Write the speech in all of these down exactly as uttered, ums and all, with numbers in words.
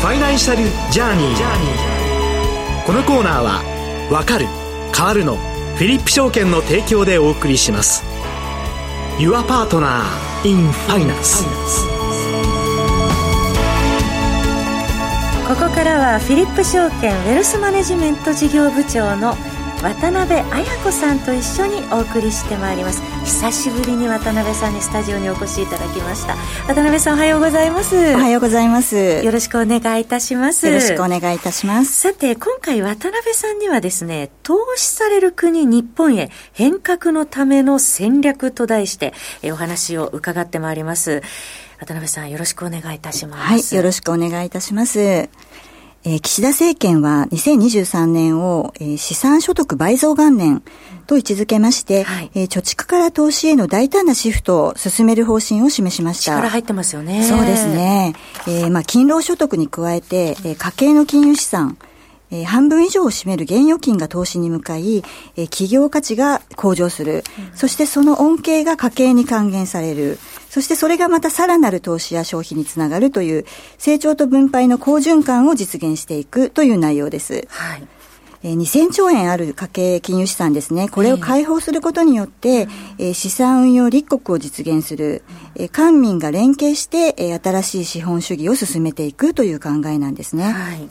ファイナンシャルジャーニー。このコーナーはわかる変わるのフィリップ証券の提供でお送りします。 Your Partner in Finance。 ここからはフィリップ証券ウェルスマネジメント事業部長の渡辺彩子さんと一緒にお送りしてまいります。久しぶりに渡辺さんにスタジオにお越しいただきました。渡辺さん、おはようございます。おはようございます。よろしくお願いいたします。よろしくお願いいたします。さて、今回渡辺さんにはですね、投資される国日本へ変革のための戦略と題してお話を伺ってまいります。渡辺さん、よろしくお願いいたします。はい、よろしくお願いいたします。えー、岸田政権はにせんにじゅうさんねんを、えー、資産所得倍増元年と位置づけまして、はい、えー、貯蓄から投資への大胆なシフトを進める方針を示しました。力入ってますよね。そうですね。えー、まあ、勤労所得に加えて、えー、家計の金融資産、えー、半分以上を占める現預金が投資に向かい、えー、企業価値が向上する、うん、そしてその恩恵が家計に還元される、そしてそれがまたさらなる投資や消費につながるという成長と分配の好循環を実現していくという内容です。はい、にせんちょうえんある家計金融資産ですね、これを解放することによって、えー、資産運用立国を実現する、えー、官民が連携して、えー、新しい資本主義を進めていくという考えなんですね。はい、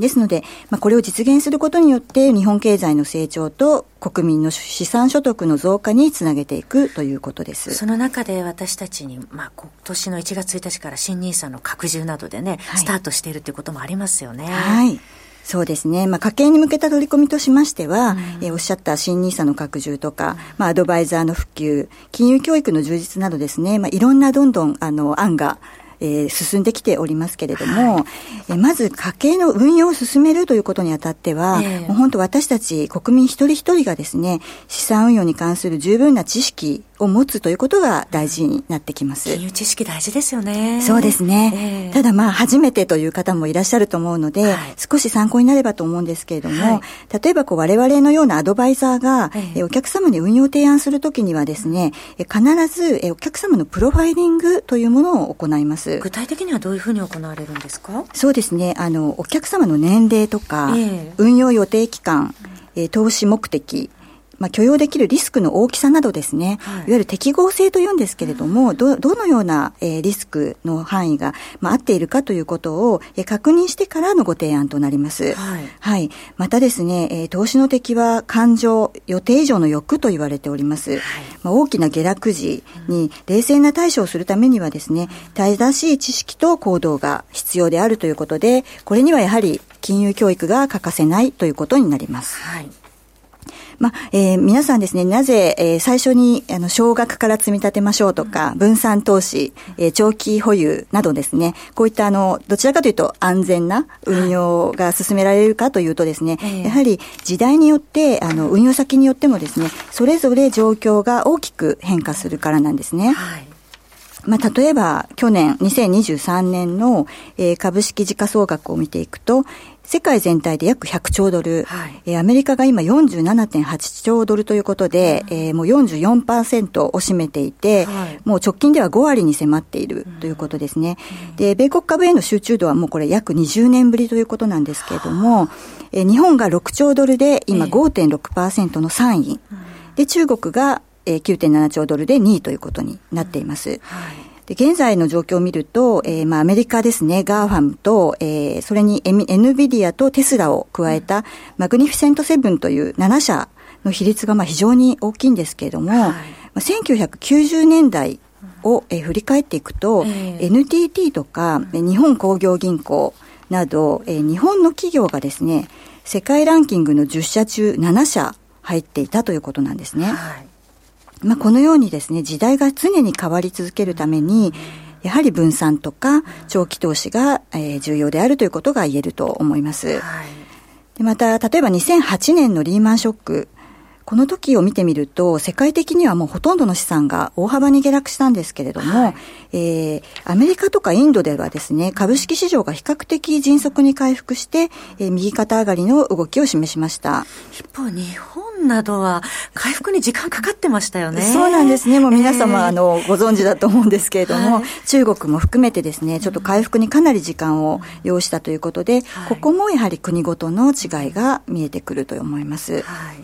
ですので、まあ、これを実現することによって日本経済の成長と国民の資産所得の増加につなげていくということです。その中で私たちに、まあ、今年のいちがつついたちから新ニーサの拡充などでね、はい、スタートしているということもありますよね。はい、そうですね。まあ、家計に向けた取り組みとしましては、うん、えー、おっしゃった新ニーサの拡充とか、うん、まあ、アドバイザーの普及、金融教育の充実などですね、まあ、いろんなどんどんあの案がえー、進んできておりますけれども、はい、えー、まず家計の運用を進めるということにあたっては、えー、もう本当私たち国民一人一人がですね、資産運用に関する十分な知識を持つということが大事になってきます。金融知識大事ですよね。そうですね。えー、ただまあ初めてという方もいらっしゃると思うので、はい、少し参考になればと思うんですけれども、はい、例えばこう我々のようなアドバイザーが、えー、お客様に運用提案するときにはですね、必ずお客様のプロファイリングというものを行います。具体的にはどういうふうに行われるんですか？そうですね、あのお客様の年齢とか、えー、運用予定期間、えー、投資目的、まあ、許容できるリスクの大きさなどですね、はい、いわゆる適合性というんですけれども、うん、ど, どのような、えー、リスクの範囲が、まあ、合っているかということを、えー、確認してからのご提案となります。はいはい、またですね、えー、投資の敵は感情、予定以上の欲と言われております。はい、まあ、大きな下落時に冷静な対処をするためにはですね、正しい知識と行動が必要であるということで、これにはやはり金融教育が欠かせないということになります。はい、まあえー、皆さんですね、なぜ、えー、最初にあの少額から積み立てましょうとか、うん、分散投資、えー、長期保有などですね、こういったあのどちらかというと安全な運用が進められるかというとですね、はい、やはり時代によってあの運用先によってもですね、それぞれ状況が大きく変化するからなんですね。はい、まあ、例えば去年にせんにじゅうさんねんの、えー、株式時価総額を見ていくと、世界全体で約ひゃくちょうドル、はい、えー、アメリカが今 よんじゅうななてんはちちょうドルということで、うん、えー、もう よんじゅうよんパーセント を占めていて、はい、もう直近ではごわりに迫っているということですね。うん、で、米国株への集中度はもうこれ約にじゅうねんぶりということなんですけれども、えー、日本がろくちょうドルで今 ごてんろくパーセント のさんい、うん、で中国がえー、きゅうてんななちょうドルでにいということになっています。うん、はい、で現在の状況を見ると、えーまあ、アメリカですね、ガーファムと、えー、それに エヌビディア とテスラを加えた、うん、マグニフィセントセブンというななしゃの比率がまあ非常に大きいんですけれども、はい、まあ、せんきゅうひゃくきゅうじゅうねんだいを、えー、振り返っていくと、うん、エヌティーティー とか、うん、日本工業銀行など、えー、日本の企業がですね、世界ランキングのじゅっしゃ中ななしゃ入っていたということなんですね。はい、まあ、このようにですね、時代が常に変わり続けるために、やはり分散とか長期投資が重要であるということが言えると思います。はい、でまた例えばにせんはちねんのリーマンショック、この時を見てみると世界的にはもうほとんどの資産が大幅に下落したんですけれども、はい、えー、アメリカとかインドではですね、株式市場が比較的迅速に回復して、えー、右肩上がりの動きを示しました。一方、日本ンなどは回復に時間かかってましたよね。そうなんですね。もう皆様、えー、あのご存知だと思うんですけれども、はい、中国も含めてですね、ちょっと回復にかなり時間を要したということで、うん、ここもやはり国ごとの違いが見えてくると思います、はい、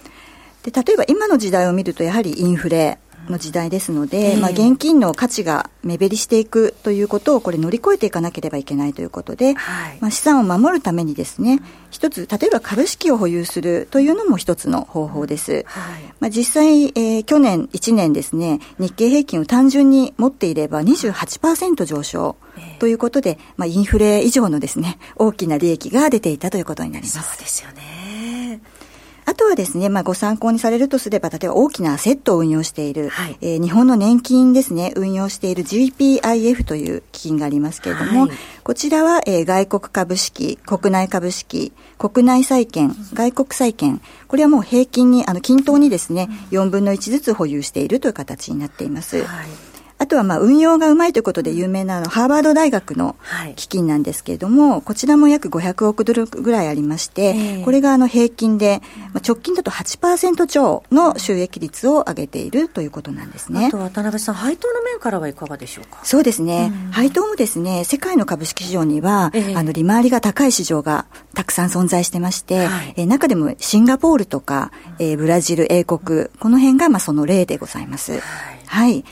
で例えば今の時代を見るとやはりインフレの時代ですので、まあ、現金の価値が目減りしていくということをこれ乗り越えていかなければいけないということで、はい、まあ、資産を守るためにですね、一つ例えば株式を保有するというのも一つの方法です、はい、まあ、実際、えー、去年いちねんですね、日経平均を単純に持っていれば にじゅうはちパーセント 上昇ということで、まあ、インフレ以上のですね大きな利益が出ていたということになります。そうですよね。あとはですね、まあ、ご参考にされるとすれば、例えば大きなアセットを運用している、はい、えー、日本の年金ですね、運用している ジーピーアイエフ という基金がありますけれども、はい、こちらは、えー、外国株式、国内株式、国内債券、外国債券、これはもう平均に、あの均等にですね、よんぶんのいちずつ保有しているという形になっています。はい、あとはまあ運用がうまいということで有名なあのハーバード大学の基金なんですけれども、はい、こちらも約ごひゃくおくドルぐらいありまして、えー、これがあの平均で、まあ、直近だと はちパーセント 超の収益率を上げているということなんですね。あと渡辺さん、配当の面からはいかがでしょうか。そうですね、うん、配当もですね、世界の株式市場には、えー、あの利回りが高い市場がたくさん存在してまして、はい、えー、中でもシンガポールとか、えー、ブラジル、英国、この辺がまあその例でございます。はい、はい、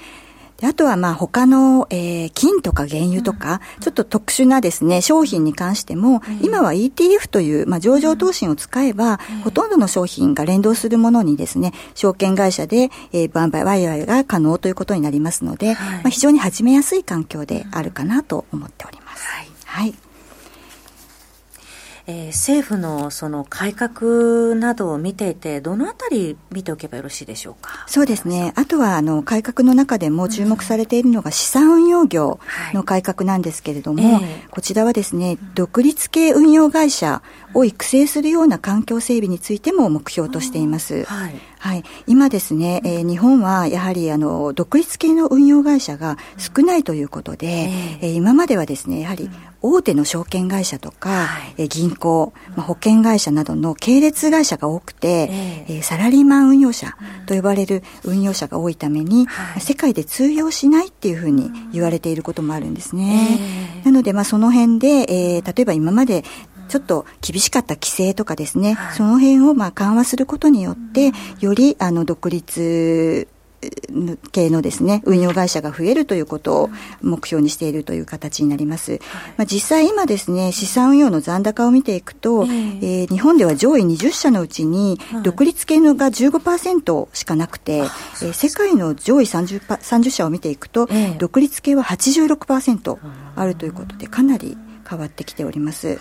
あとはまあ他の、えー、金とか原油とか、うん、ちょっと特殊なですね商品に関しても、うん、今は イーティーエフ という、まあ、上場投信を使えば、うん、ほとんどの商品が連動するものにですね証券会社で、えー、売買が可能ということになりますので、はい、まあ、非常に始めやすい環境であるかなと思っております。はい、はい、えー、政府のその改革などを見ていて、どのあたり見ておけばよろしいでしょうか。そうですね。あとはあの改革の中でも注目されているのが資産運用業の改革なんですけれども、はい、えー、こちらはですね、独立系運用会社を育成するような環境整備についても目標としています。はい。はい、今ですね、えー、日本はやはりあの独立系の運用会社が少ないということで、えー、今まではですねやはり大手の証券会社とか、はい、えー、銀行、まあ、保険会社などの系列会社が多くて、えー、サラリーマン運用者と呼ばれる運用者が多いために、はい、世界で通用しないっていうふうに言われていることもあるんですね。なので、まあ、その辺で、えー、例えば今までちょっと厳しかった規制とかですね、はい、その辺をまあ緩和することによって、よりあの独立系のですね、運用会社が増えるということを目標にしているという形になります。はい、まあ、実際今ですね、資産運用の残高を見ていくと、えーえー、日本では上位にじゅっしゃのうちに独立系のが じゅうごパーセント しかなくて、はい、えー、世界の上位 さんじゅっしゃを見ていくと、えー、独立系は はちじゅうろくパーセント あるということで、かなり変わってきております。はい、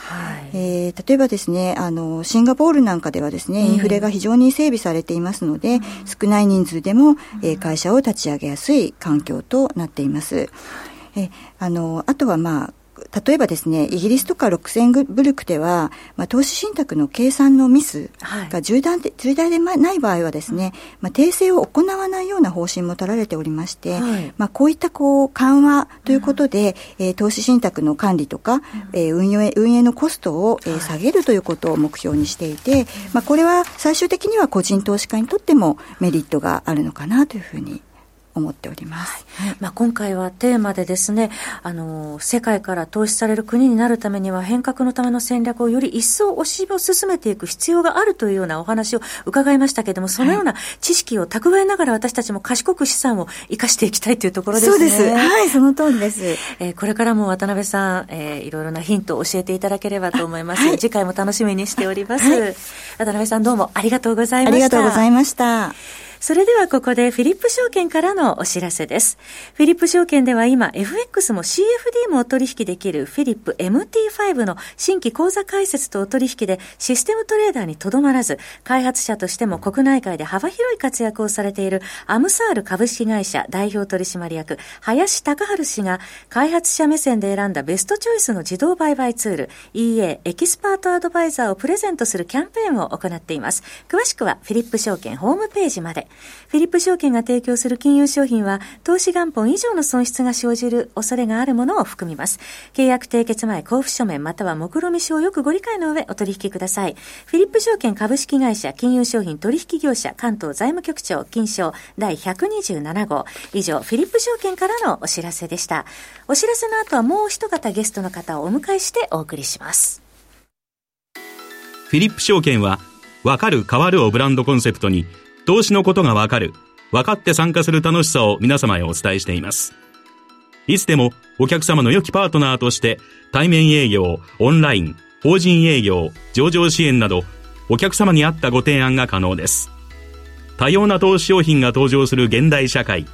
えー、例えばですね、あのシンガポールなんかではですね、インフレが非常に整備されていますので、うん、少ない人数でも、うん、えー、会社を立ち上げやすい環境となっています。え、あの、あとはまあ例えばですね、イギリスとかロクセンブルクでは、まあ、投資信託の計算のミスが重大で、はい、重大でない場合はですね、まあ、訂正を行わないような方針も取られておりまして、はい、まあ、こういったこう緩和ということで、うん、えー、投資信託の管理とか、うん、えー、運用、運営のコストを、えー、下げるということを目標にしていて、はい、まあ、これは最終的には個人投資家にとってもメリットがあるのかなというふうに思っております。はい、まあ、今回はテーマでですね、あの世界から投資される国になるためには変革のための戦略をより一層推しを進めていく必要があるというようなお話を伺いましたけれども、そのような知識を蓄えながら私たちも賢く資産を生かしていきたいというところですね。そうです。はい、その通りです。えー、これからも渡辺さん、えー、いろいろなヒントを教えていただければと思います。はい、次回も楽しみにしております。はい、渡辺さん、どうもありがとうございました。ありがとうございました。それではここでフィリップ証券からのお知らせです。フィリップ証券では今 エフエックス も シーエフディー もお取引できるフィリップ エムティーファイブ の新規口座開設とお取引でシステムトレーダーにとどまらず、開発者としても国内外で幅広い活躍をされているアムサール株式会社代表取締役林孝春氏が開発者目線で選んだベストチョイスの自動売買ツール イーエー エキスパートアドバイザーをプレゼントするキャンペーンを行っています。詳しくはフィリップ証券ホームページまで。フィリップ証券が提供する金融商品は投資元本以上の損失が生じる恐れがあるものを含みます。契約締結前交付書面または目論見書をよくご理解の上お取引ください。フィリップ証券株式会社金融商品取引業者関東財務局長金賞だいひゃくにじゅうななごう。以上フィリップ証券からのお知らせでした。お知らせの後はもう一方ゲストの方をお迎えしてお送りします。フィリップ証券はわかる変わるをブランドコンセプトに投資のことがわかる、わかって参加する楽しさを皆様へお伝えしています。いつでもお客様の良きパートナーとして対面営業、オンライン、法人営業、上場支援などお客様に合ったご提案が可能です。多様な投資商品が登場する現代社会、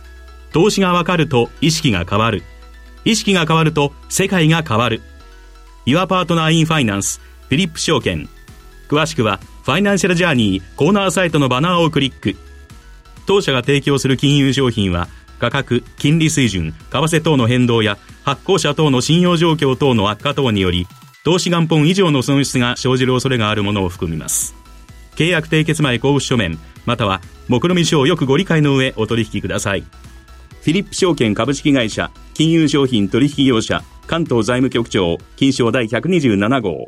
投資がわかると意識が変わる、意識が変わると世界が変わる。 Your Partner in Finance フィリップ証券。詳しくはファイナンシャルジャーニーコーナーサイトのバナーをクリック。当社が提供する金融商品は価格、金利水準、為替等の変動や発行者等の信用状況等の悪化等により投資元本以上の損失が生じる恐れがあるものを含みます。契約締結前交付書面または目論見書をよくご理解の上お取引ください。フィリップ証券株式会社金融商品取引業者関東財務局長金賞だいひゃくにじゅうななごう。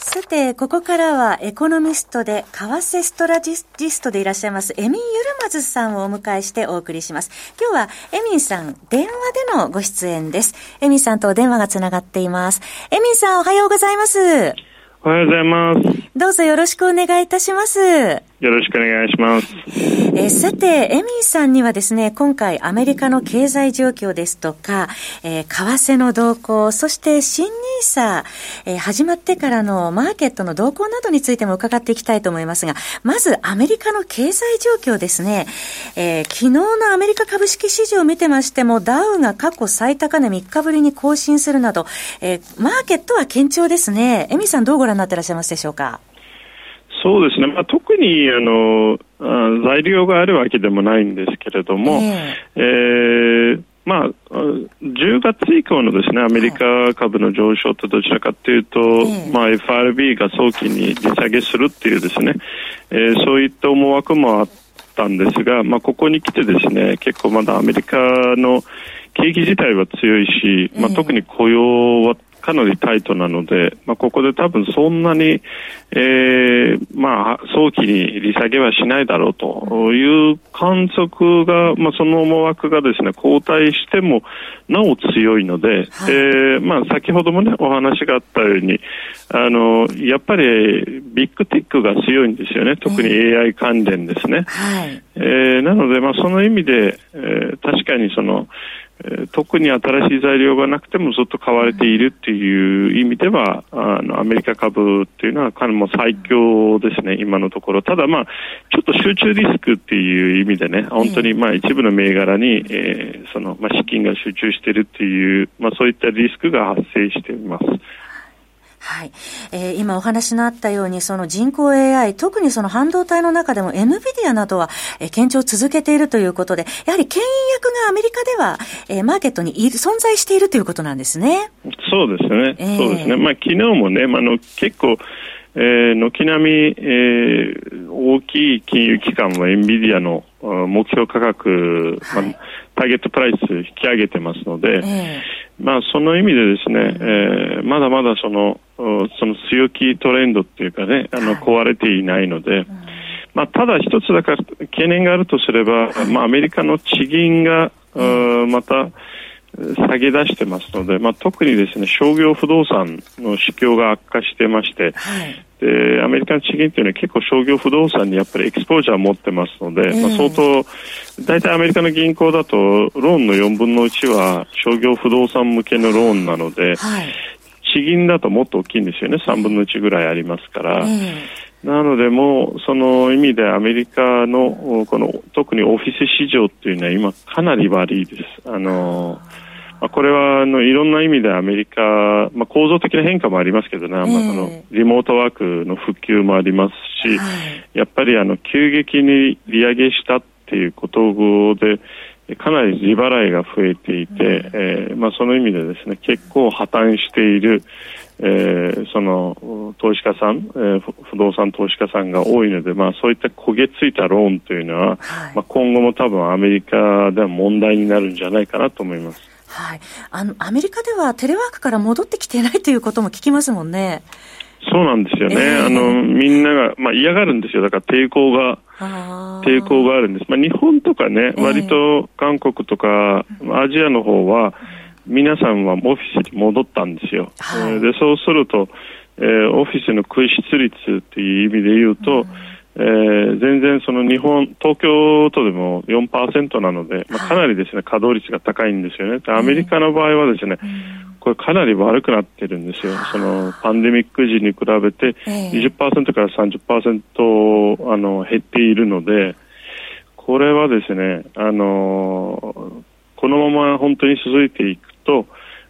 さてここからはエコノミストで為替ストラテジストでいらっしゃいますエミン・ユルマズさんをお迎えしてお送りします。今日はエミンさん電話でのご出演です。エミンさんと電話がつながっています。エミンさんおはようございます。おはようございます。どうぞよろしくお願いいたします。よろしくお願いします。えー、さて、エミンさんにはですね、今回アメリカの経済状況ですとか、えー、為替の動向、そして新ニーサ、えー、始まってからのマーケットの動向などについても伺っていきたいと思いますが、まずアメリカの経済状況ですね。えー、昨日のアメリカ株式市場を見てましても、ダウが過去最高値みっかぶりに更新するなど、えー、マーケットは堅調ですね。エミンさんどうご覧になってらっしゃいますでしょうか。そうですね、まあ、特にあのあ材料があるわけでもないんですけれども、えーえーまあ、じゅうがつ以降のですね、アメリカ株の上昇ってどちらかというと、はいまあ、エフアールビー が早期に利下げするっていうですね、えー、そういった思惑もあったんですが、まあ、ここに来てですね、結構まだアメリカの景気自体は強いし、まあ、特に雇用はかなりタイトなので、まあ、ここで多分そんなに、えーまあ、早期に利下げはしないだろうという観測が、まあ、その思惑がですね、後退してもなお強いので、はいえーまあ、先ほどもね、お話があったように、あのやっぱりビッグテックが強いんですよね。特に エーアイ 関連ですね、はいえー、なので、まあ、その意味で、えー、確かにその特に新しい材料がなくてもずっと買われているっていう意味では、あのアメリカ株っていうのはかなりもう最強ですね、今のところ。ただまあちょっと集中リスクっていう意味でね、本当にまあ一部の銘柄に、えー、そのまあ資金が集中しているっていう、まあそういったリスクが発生しています。はいえー、今お話のあったようにその人工 エーアイ 特にその半導体の中でも エヌビディア などは、えー、堅調を続けているということでやはり牽引役がアメリカでは、えー、マーケットにいる存在しているということなんですね。そうですね、えー、そうですね、まあ、昨日もね、まあ、の結構えー、軒並み、えー、大きい金融機関は エヌビディア の目標価格、はいまあ、ターゲットプライス引き上げてますので、えーまあ、その意味でですね、えー、まだまだその、その強気トレンドっていうかね、あの壊れていないので、はいうんまあ、ただ一つだから懸念があるとすれば、はいまあ、アメリカの地銀が、うん、また下げ出してますので、まあ、特にですね、商業不動産の市況が悪化してまして、はい、でアメリカの地銀というのは結構商業不動産にやっぱりエクスポージャーを持ってますので、えーまあ、相当大体アメリカの銀行だとローンのよんぶんのいちは商業不動産向けのローンなので、はい、地銀だともっと大きいんですよね、さんぶんのいちぐらいありますから、えーなのでもうその意味でアメリカのこの特にオフィス市場っていうのは今かなり悪いです。あのこれはあのいろんな意味でアメリカ、まあ、構造的な変化もありますけどね、えーまあ、そのリモートワークの普及もありますし、はい、やっぱりあの急激に利上げしたっていうことでかなり利払いが増えていて、えーまあ、その意味でですね、結構破綻している、えー、その投資家さん、えー、不動産投資家さんが多いので、まあ、そういった焦げついたローンというのは、はい、まあ、今後も多分アメリカでは問題になるんじゃないかなと思います。はい、あのアメリカではテレワークから戻ってきてないということも聞きますもんね。そうなんですよね、えー、あのみんなが、まあ、嫌がるんですよ。だから抵抗が抵抗があるんです。まあ、日本とかね、えー、割と韓国とかアジアの方は皆さんはオフィスに戻ったんですよ、はい。でそうすると、えー、オフィスの空室率っていう意味で言うと、うんえー、全然その日本東京都でも よんパーセント なので、まあ、かなりですね、はい、稼働率が高いんですよね。でアメリカの場合はですね、えーうんこれかなり悪くなってるんですよ。そのパンデミック時に比べて にじゅっパーセント から さんじゅっパーセント あの減っているので、これはですね、あのこのまま本当に続いていくと、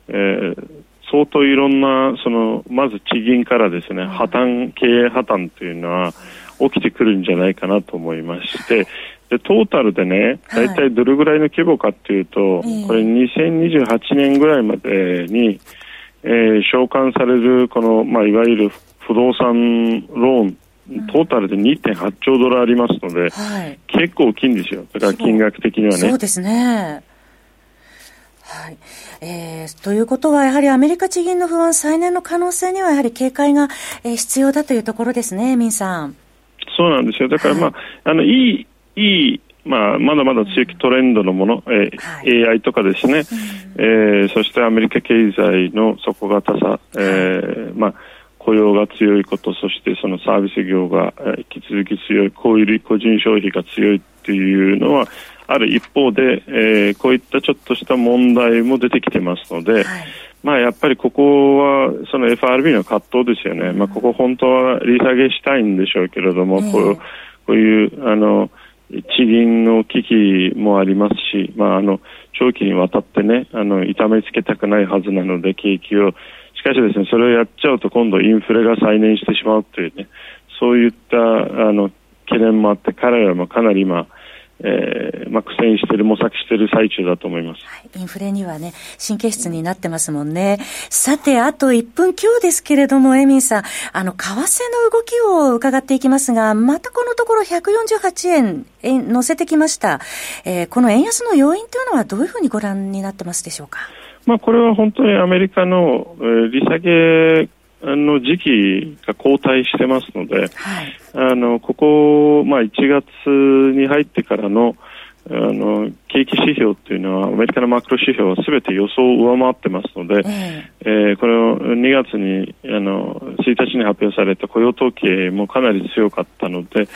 えー、相当いろんなそのまず地銀からですね、破綻経営破綻というのは起きてくるんじゃないかなと思いまして、でトータルでね、だいたいどれぐらいの規模かっていうと、はい、これにせんにじゅうはちねんぐらいまでに、えー、償還されるこの、まあ、いわゆる不動産ローン、トータルで にてんはちちょうドルありますので、はい、結構大きいんですよ。だから金額的にはね。そうですね。はいえー、ということはやはりアメリカ地銀の不安再燃の可能性にはやはり警戒が、えー、必要だというところですね、民さん。そうなんですよ。だから、まあはい、あのいいいいまあ、まだまだ地域トレンドのもの、えーはい、エーアイ とかですね、うんえー、そしてアメリカ経済の底堅さ、えーまあ、雇用が強いこと、そしてそのサービス業が引き続き強い、小売個人消費が強いっていうのはある一方で、えー、こういったちょっとした問題も出てきてますので、はいまあ、やっぱりここはその エフアールビー の葛藤ですよね、うんまあ、ここ本当は利下げしたいんでしょうけれども、うん、こう、こういうあの地銀の危機もありますし、まあ、あの長期にわたってね、あの痛めつけたくないはずなので景気を、しかしですね、それをやっちゃうと今度インフレが再燃してしまうというね、そういったあの懸念もあって、彼らもかなり今、えーまあ、苦戦している、模索している最中だと思います、はい、インフレにはね、神経質になってますもんね。さて、あといっぷん強ですけれども、エミンさん、あの為替の動きを伺っていきますが、またこのところひゃくよんじゅうはちえん乗せてきました、えー、この円安の要因というのはどういうふうにご覧になってますでしょうか。まあ、これは本当にアメリカの、えー、利下げの時期が後退してますので、はい、あのここ、まあ、いちがつに入ってからの、 あの景気指標というのは、アメリカのマクロ指標は全て予想を上回ってますので、えーえー、これをにがつにあのいちにちに発表された雇用統計もかなり強かったので、はい、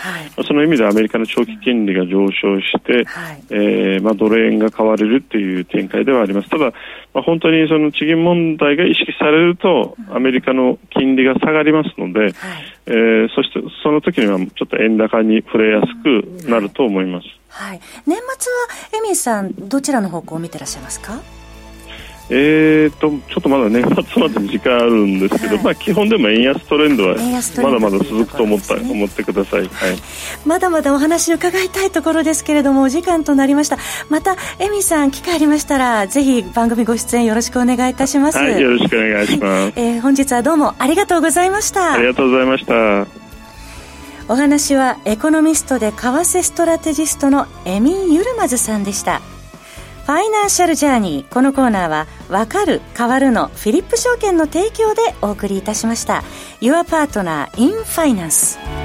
その意味でアメリカの長期金利が上昇して、はいえーまあ、ドル円が買われるという展開ではあります。ただ、まあ、本当にその地銀問題が意識されるとアメリカの金利が下がりますので、はいえー、そしてその時にはちょっと円高に触れやすくなると思います、はいはい、年末はエミさんどちらの方向を見てらっしゃいますか。えー、とちょっとまだ年末まで時間あるんですけど、はいまあ、基本でも円安トレンドはまだまだ続くと思った、ね、思ってください、はい、まだまだお話を伺いたいところですけれども、お時間となりました。またエミさん、機会ありましたらぜひ番組ご出演よろしくお願いいたします、はい、よろしくお願いします、はいえー、本日はどうもありがとうございました。ありがとうございました。お話はエコノミストで為替ストラテジストのエミン・ユルマズさんでした。ファイナンシャルジャーニー、このコーナーはわかる変わるのフィリップ証券の提供でお送りいたしました。 Your Partner in Finance。